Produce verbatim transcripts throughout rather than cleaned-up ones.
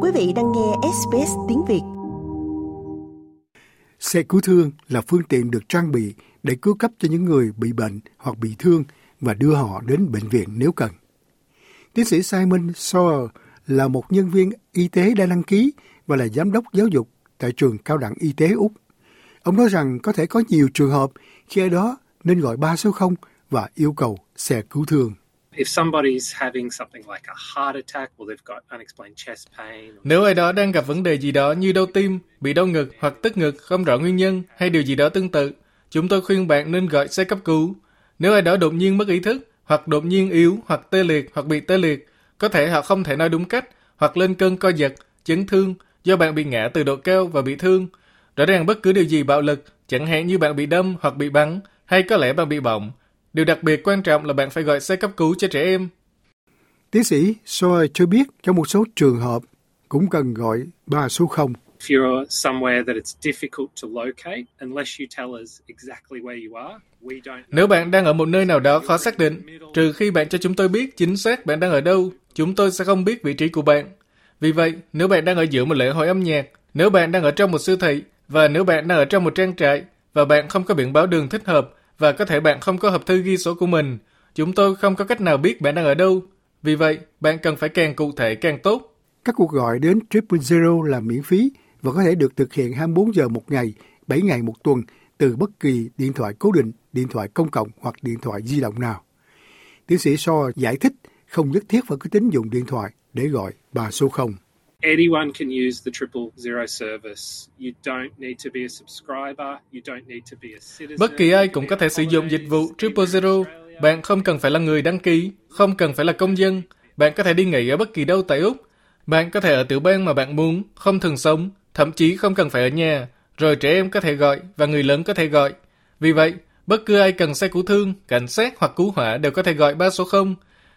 Quý vị đang nghe ét bê ét tiếng Việt. Xe cứu thương là phương tiện được trang bị để cứu cấp cho những người bị bệnh hoặc bị thương và đưa họ đến bệnh viện nếu cần. Tiến sĩ Simon Sor là một nhân viên y tế đã đăng ký và là giám đốc giáo dục tại trường cao đẳng y tế Úc. Ông nói rằng có thể có nhiều trường hợp khi ai đó nên gọi ba số không và yêu cầu xe cứu thương. Nếu ai đó đang gặp vấn đề gì đó như đau tim, bị đau ngực hoặc tức ngực không rõ nguyên nhân hay điều gì đó tương tự, chúng tôi khuyên bạn nên gọi xe cấp cứu. Nếu ai đó đột nhiên mất ý thức hoặc đột nhiên yếu hoặc tê liệt hoặc bị tê liệt, có thể họ không thể nói đúng cách hoặc lên cơn co giật, chấn thương do bạn bị ngã từ độ cao và bị thương. Rõ ràng bất cứ điều gì bạo lực, chẳng hạn như bạn bị đâm hoặc bị bắn hay có lẽ bạn bị bỏng. Điều đặc biệt quan trọng là bạn phải gọi xe cấp cứu cho trẻ em. Tiến sĩ Choi cho biết trong một số trường hợp cũng cần gọi ba số không. Nếu bạn đang ở một nơi nào đó khó xác định, trừ khi bạn cho chúng tôi biết chính xác bạn đang ở đâu, chúng tôi sẽ không biết vị trí của bạn. Vì vậy, nếu bạn đang ở giữa một lễ hội âm nhạc, nếu bạn đang ở trong một siêu thị và nếu bạn đang ở trong một trang trại và bạn không có biển báo đường thích hợp và có thể bạn không có hộp thư ghi sổ của mình, chúng tôi không có cách nào biết bạn đang ở đâu. Vì vậy, bạn cần phải càng cụ thể càng tốt. Các cuộc gọi đến triple zero là miễn phí và có thể được thực hiện hai mươi bốn giờ một ngày, bảy ngày một tuần từ bất kỳ điện thoại cố định, điện thoại công cộng hoặc điện thoại di động nào. Tiến sĩ Shaw giải thích không nhất thiết phải có tính dùng điện thoại để gọi ba số không. Anyone can use the triple zero service. You don't need to be a subscriber. You don't need to be a citizen. Bất kỳ ai cũng có thể sử dụng dịch vụ triple zero. Bạn không cần phải là người đăng ký, không cần phải là công dân. Bạn có thể đi nghỉ ở bất kỳ đâu tại Úc. Bạn có thể ở tiểu bang mà bạn muốn, không thường sống, thậm chí không cần phải ở nhà. Rồi trẻ em có thể gọi và người lớn có thể gọi. Vì vậy, bất cứ ai cần xe cứu thương, cảnh sát hoặc cứu hỏa đều có thể gọi ba số không.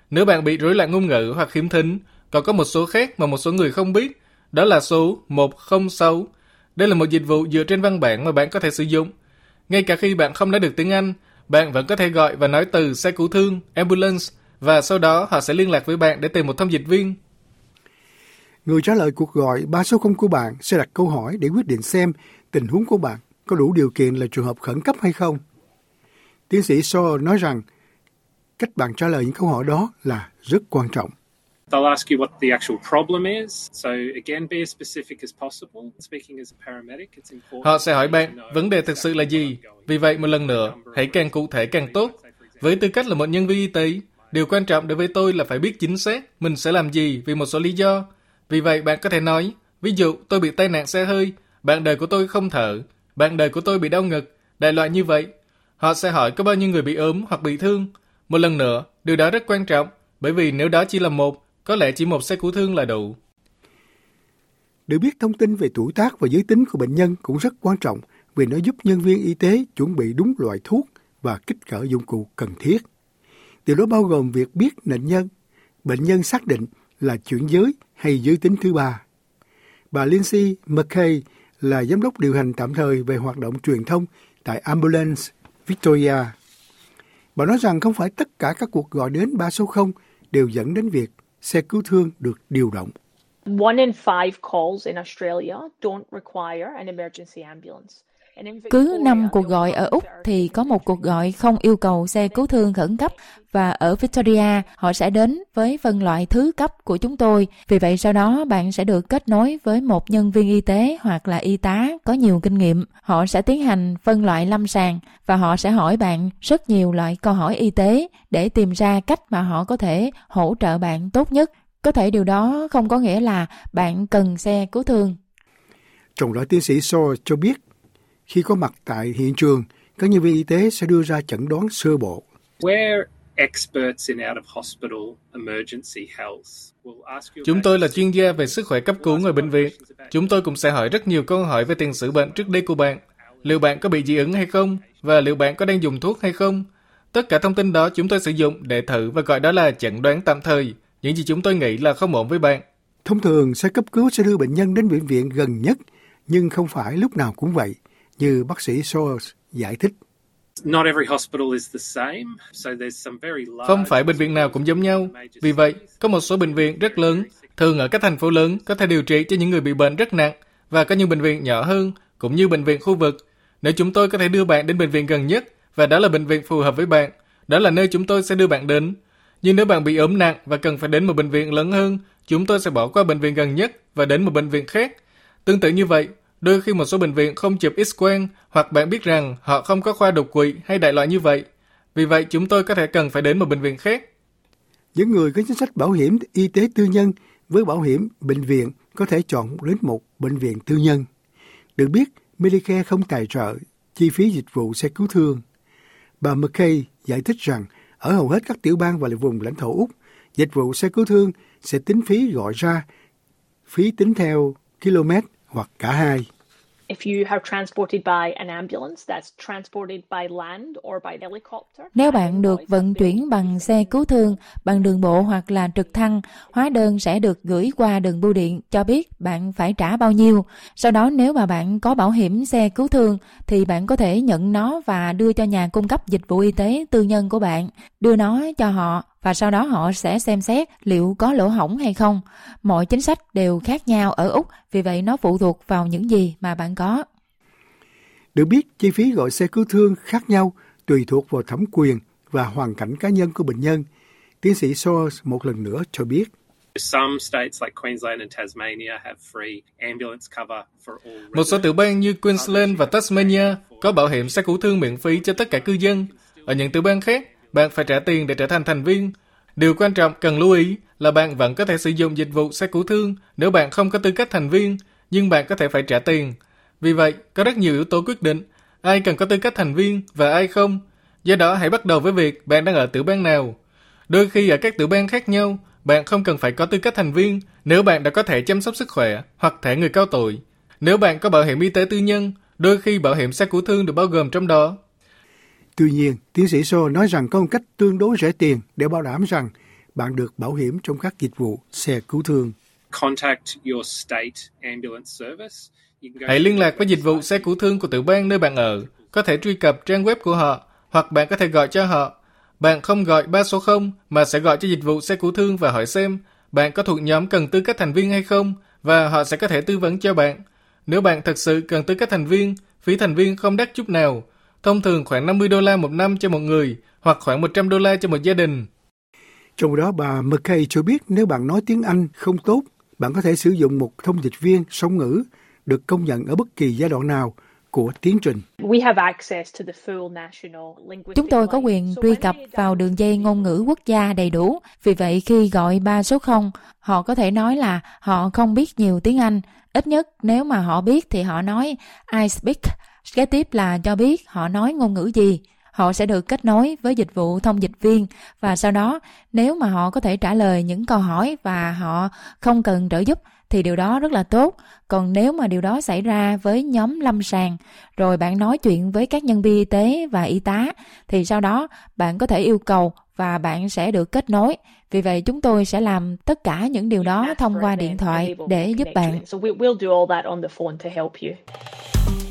Nếu bạn bị rối loạn ngôn ngữ hoặc khiếm thính, còn có một số khác mà một số người không biết, đó là số một không sáu. Đây là một dịch vụ dựa trên văn bản mà bạn có thể sử dụng. Ngay cả khi bạn không nói được tiếng Anh, bạn vẫn có thể gọi và nói từ xe cứu thương, ambulance, và sau đó họ sẽ liên lạc với bạn để tìm một thông dịch viên. Người trả lời cuộc gọi ba số không của bạn sẽ đặt câu hỏi để quyết định xem tình huống của bạn có đủ điều kiện là trường hợp khẩn cấp hay không. Tiến sĩ Shaw nói rằng cách bạn trả lời những câu hỏi đó là rất quan trọng. They'll ask you what the actual problem is. So again, be as specific as possible. Speaking as a paramedic, it's important. Họ sẽ hỏi bạn vấn đề thực sự là gì. Vì vậy một lần nữa, hãy càng cụ thể càng tốt. Với tư cách là một nhân viên y tế, điều quan trọng đối với tôi là phải biết chính xác mình sẽ làm gì vì một số lý do. Vì vậy bạn có thể nói, ví dụ tôi bị tai nạn xe hơi, bạn đời của tôi không thở, bạn đời của tôi bị đau ngực, đại loại như vậy. Họ sẽ hỏi có bao nhiêu người bị ốm hoặc bị thương. Một lần nữa, điều đó rất quan trọng, bởi vì nếu đó chỉ là một, có lẽ chỉ một xe cứu thương là đủ. Để biết thông tin về tuổi tác và giới tính của bệnh nhân cũng rất quan trọng vì nó giúp nhân viên y tế chuẩn bị đúng loại thuốc và kích cỡ dụng cụ cần thiết. Điều đó bao gồm việc biết bệnh nhân, bệnh nhân xác định là chuyển giới hay giới tính thứ ba. Bà Lindsay McKay là giám đốc điều hành tạm thời về hoạt động truyền thông tại Ambulance Victoria. Bà nói rằng không phải tất cả các cuộc gọi đến ba số không đều dẫn đến việc xe cứu thương được điều động. Cứ năm cuộc gọi ở Úc thì có một cuộc gọi không yêu cầu xe cứu thương khẩn cấp và ở Victoria họ sẽ đến với phân loại thứ cấp của chúng tôi. Vì vậy sau đó bạn sẽ được kết nối với một nhân viên y tế hoặc là y tá có nhiều kinh nghiệm. Họ sẽ tiến hành phân loại lâm sàng và họ sẽ hỏi bạn rất nhiều loại câu hỏi y tế để tìm ra cách mà họ có thể hỗ trợ bạn tốt nhất. Có thể điều đó không có nghĩa là bạn cần xe cứu thương. Trong đó tiến sĩ Shaw cho biết khi có mặt tại hiện trường, các nhân viên y tế sẽ đưa ra chẩn đoán sơ bộ. experts in out-of-hospital emergency health. Chúng tôi là chuyên gia về sức khỏe cấp cứu ngoài bệnh viện. Chúng tôi cũng sẽ hỏi rất nhiều câu hỏi về tiền sử bệnh trước đây của bạn. Liệu bạn có bị dị ứng hay không? Và liệu bạn có đang dùng thuốc hay không? Tất cả thông tin đó chúng tôi sử dụng để thử và gọi đó là chẩn đoán tạm thời, những gì chúng tôi nghĩ là không ổn với bạn. Thông thường, xe cấp cứu sẽ đưa bệnh nhân đến bệnh viện gần nhất, nhưng không phải lúc nào cũng vậy, như bác sĩ Soares giải thích. Không phải bệnh viện nào cũng giống nhau. Vì vậy, có một số bệnh viện rất lớn, thường ở các thành phố lớn, có thể điều trị cho những người bị bệnh rất nặng, và có những bệnh viện nhỏ hơn, cũng như bệnh viện khu vực. Nếu chúng tôi có thể đưa bạn đến bệnh viện gần nhất, và đó là bệnh viện phù hợp với bạn, đó là nơi chúng tôi sẽ đưa bạn đến. Nhưng nếu bạn bị ốm nặng và cần phải đến một bệnh viện lớn hơn, chúng tôi sẽ bỏ qua bệnh viện gần nhất và đến một bệnh viện khác. Tương tự như vậy, đôi khi một số bệnh viện không chụp X-quang hoặc bạn biết rằng họ không có khoa đột quỵ hay đại loại như vậy. Vì vậy, chúng tôi có thể cần phải đến một bệnh viện khác. Những người có chính sách bảo hiểm y tế tư nhân với bảo hiểm bệnh viện có thể chọn đến một bệnh viện tư nhân. Được biết, Medicare không tài trợ chi phí dịch vụ xe cứu thương. Bà McKay giải thích rằng ở hầu hết các tiểu bang và vùng lãnh thổ Úc, dịch vụ xe cứu thương sẽ tính phí gọi ra, phí tính theo km hoặc cả hai. Nếu bạn được vận chuyển bằng xe cứu thương, bằng đường bộ hoặc là trực thăng, hóa đơn sẽ được gửi qua đường bưu điện cho biết bạn phải trả bao nhiêu. Sau đó nếu mà bạn có bảo hiểm xe cứu thương thì bạn có thể nhận nó và đưa cho nhà cung cấp dịch vụ y tế tư nhân của bạn, đưa nó cho họ và sau đó họ sẽ xem xét liệu có lỗ hổng hay không. Mọi chính sách đều khác nhau ở Úc, vì vậy nó phụ thuộc vào những gì mà bạn có. Được biết, chi phí gọi xe cứu thương khác nhau tùy thuộc vào thẩm quyền và hoàn cảnh cá nhân của bệnh nhân. Tiến sĩ Shaw một lần nữa cho biết. Một số tiểu bang như Queensland và Tasmania có bảo hiểm xe cứu thương miễn phí cho tất cả cư dân. Ở những tiểu bang khác, bạn phải trả tiền để trở thành thành viên. Điều quan trọng cần lưu ý là bạn vẫn có thể sử dụng dịch vụ xe cứu thương nếu bạn không có tư cách thành viên, nhưng bạn có thể phải trả tiền. Vì vậy, có rất nhiều yếu tố quyết định ai cần có tư cách thành viên và ai không. Do đó, hãy bắt đầu với việc bạn đang ở tiểu bang nào. Đôi khi ở các tiểu bang khác nhau, bạn không cần phải có tư cách thành viên nếu bạn đã có thẻ chăm sóc sức khỏe hoặc thẻ người cao tuổi. Nếu bạn có bảo hiểm y tế tư nhân, đôi khi bảo hiểm xe cứu thương được bao gồm trong đó. Tuy nhiên, tiến sĩ Shaw nói rằng có một cách tương đối rẻ tiền để bảo đảm rằng bạn được bảo hiểm trong các dịch vụ xe cứu thương. Hãy liên lạc với dịch vụ xe cứu thương của tiểu bang nơi bạn ở. Có thể truy cập trang web của họ, hoặc bạn có thể gọi cho họ. Bạn không gọi ba số không mà sẽ gọi cho dịch vụ xe cứu thương và hỏi xem bạn có thuộc nhóm cần tư cách thành viên hay không, và họ sẽ có thể tư vấn cho bạn. Nếu bạn thật sự cần tư cách thành viên, phí thành viên không đắt chút nào. Thông thường khoảng năm mươi đô la một năm cho một người, hoặc khoảng một trăm đô la cho một gia đình. Trong đó, bà McKay cho biết nếu bạn nói tiếng Anh không tốt, bạn có thể sử dụng một thông dịch viên song ngữ được công nhận ở bất kỳ giai đoạn nào của tiến trình. Chúng tôi có quyền truy cập vào đường dây ngôn ngữ quốc gia đầy đủ. Vì vậy, khi gọi ba số không, họ có thể nói là họ không biết nhiều tiếng Anh. Ít nhất, nếu mà họ biết thì họ nói I speak. Kế tiếp là cho biết họ nói ngôn ngữ gì. Họ sẽ được kết nối với dịch vụ thông dịch viên và sau đó nếu mà họ có thể trả lời những câu hỏi và họ không cần trợ giúp thì điều đó rất là tốt. Còn nếu mà điều đó xảy ra với nhóm lâm sàng, rồi bạn nói chuyện với các nhân viên y tế và y tá, thì sau đó bạn có thể yêu cầu và bạn sẽ được kết nối. Vì vậy chúng tôi sẽ làm tất cả những điều đó thông qua điện thoại để giúp bạn.